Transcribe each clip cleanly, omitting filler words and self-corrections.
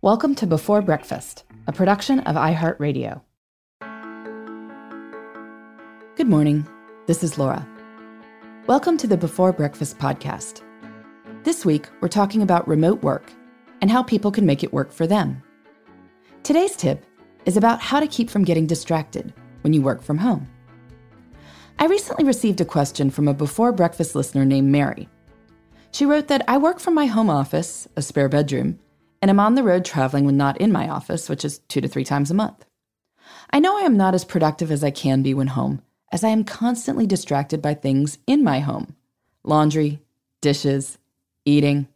Welcome to Before Breakfast, a production of iHeartRadio. Good morning. This is Laura. Welcome to the Before Breakfast podcast. This week, we're talking about remote work and how people can make it work for them. Today's tip is about how to keep from getting distracted when you work from home. I recently received a question from a Before Breakfast listener named Mary. She wrote that, "I work from my home office, a spare bedroom, and I'm on the road traveling when not in my office, which is 2 to 3 times a month. I know I am not as productive as I can be when home, as I am constantly distracted by things in my home. Laundry, dishes, eating.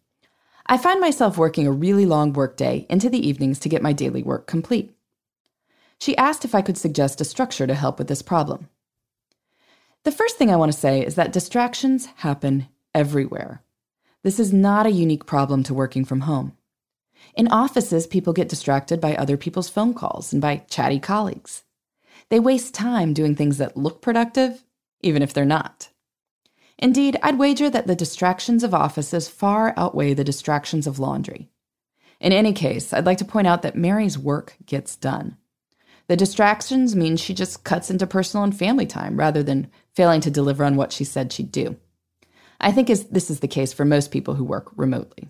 I find myself working a really long workday into the evenings to get my daily work complete." She asked if I could suggest a structure to help with this problem. The first thing I want to say is that distractions happen everywhere. This is not a unique problem to working from home. In offices, people get distracted by other people's phone calls and by chatty colleagues. They waste time doing things that look productive, even if they're not. Indeed, I'd wager that the distractions of offices far outweigh the distractions of laundry. In any case, I'd like to point out that Mary's work gets done. The distractions mean she just cuts into personal and family time rather than failing to deliver on what she said she'd do. I think this is the case for most people who work remotely.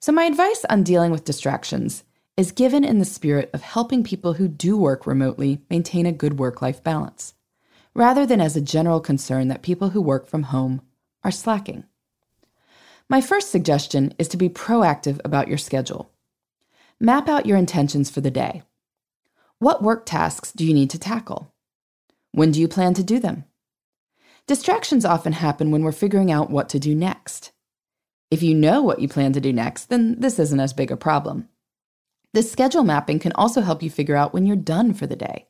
So my advice on dealing with distractions is given in the spirit of helping people who do work remotely maintain a good work-life balance, rather than as a general concern that people who work from home are slacking. My first suggestion is to be proactive about your schedule. Map out your intentions for the day. What work tasks do you need to tackle? When do you plan to do them? Distractions often happen when we're figuring out what to do next. If you know what you plan to do next, then this isn't as big a problem. This schedule mapping can also help you figure out when you're done for the day.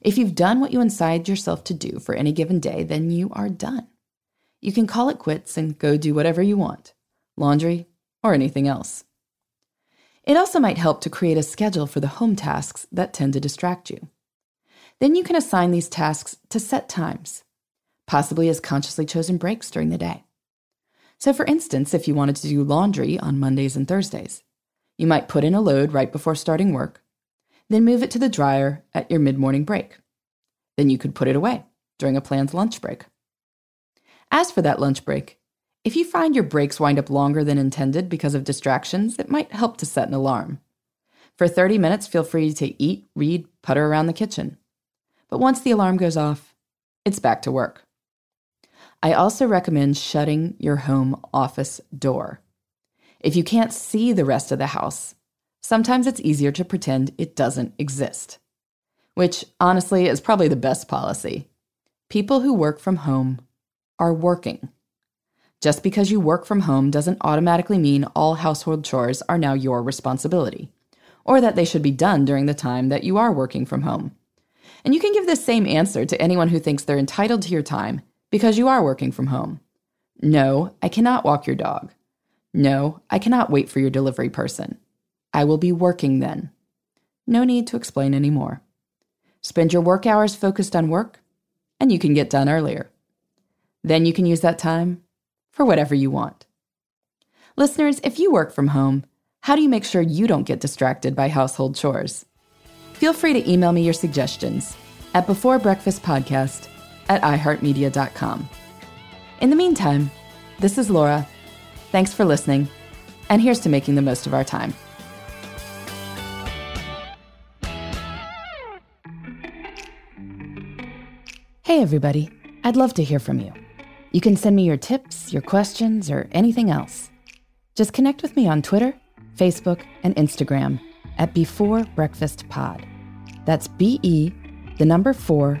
If you've done what you assigned yourself to do for any given day, then you are done. You can call it quits and go do whatever you want, laundry or anything else. It also might help to create a schedule for the home tasks that tend to distract you. Then you can assign these tasks to set times, possibly as consciously chosen breaks during the day. So for instance, if you wanted to do laundry on Mondays and Thursdays, you might put in a load right before starting work, then move it to the dryer at your mid-morning break. Then you could put it away during a planned lunch break. As for that lunch break, if you find your breaks wind up longer than intended because of distractions, it might help to set an alarm. For 30 minutes, feel free to eat, read, putter around the kitchen. But once the alarm goes off, it's back to work. I also recommend shutting your home office door. If you can't see the rest of the house, sometimes it's easier to pretend it doesn't exist, which honestly is probably the best policy. People who work from home are working. Just because you work from home doesn't automatically mean all household chores are now your responsibility, or that they should be done during the time that you are working from home. And you can give this same answer to anyone who thinks they're entitled to your time because you are working from home. No, I cannot walk your dog. No, I cannot wait for your delivery person. I will be working then. No need to explain any more. Spend your work hours focused on work, and you can get done earlier. Then you can use that time for whatever you want. Listeners, if you work from home, how do you make sure you don't get distracted by household chores? Feel free to email me your suggestions at beforebreakfastpodcast@iheartmedia.com. In the meantime, this is Laura. Thanks for listening, and here's to making the most of our time. Hey everybody, I'd love to hear from you. You can send me your tips, your questions, or anything else. Just connect with me on Twitter, Facebook, and Instagram at Before Breakfast Pod. That's BE4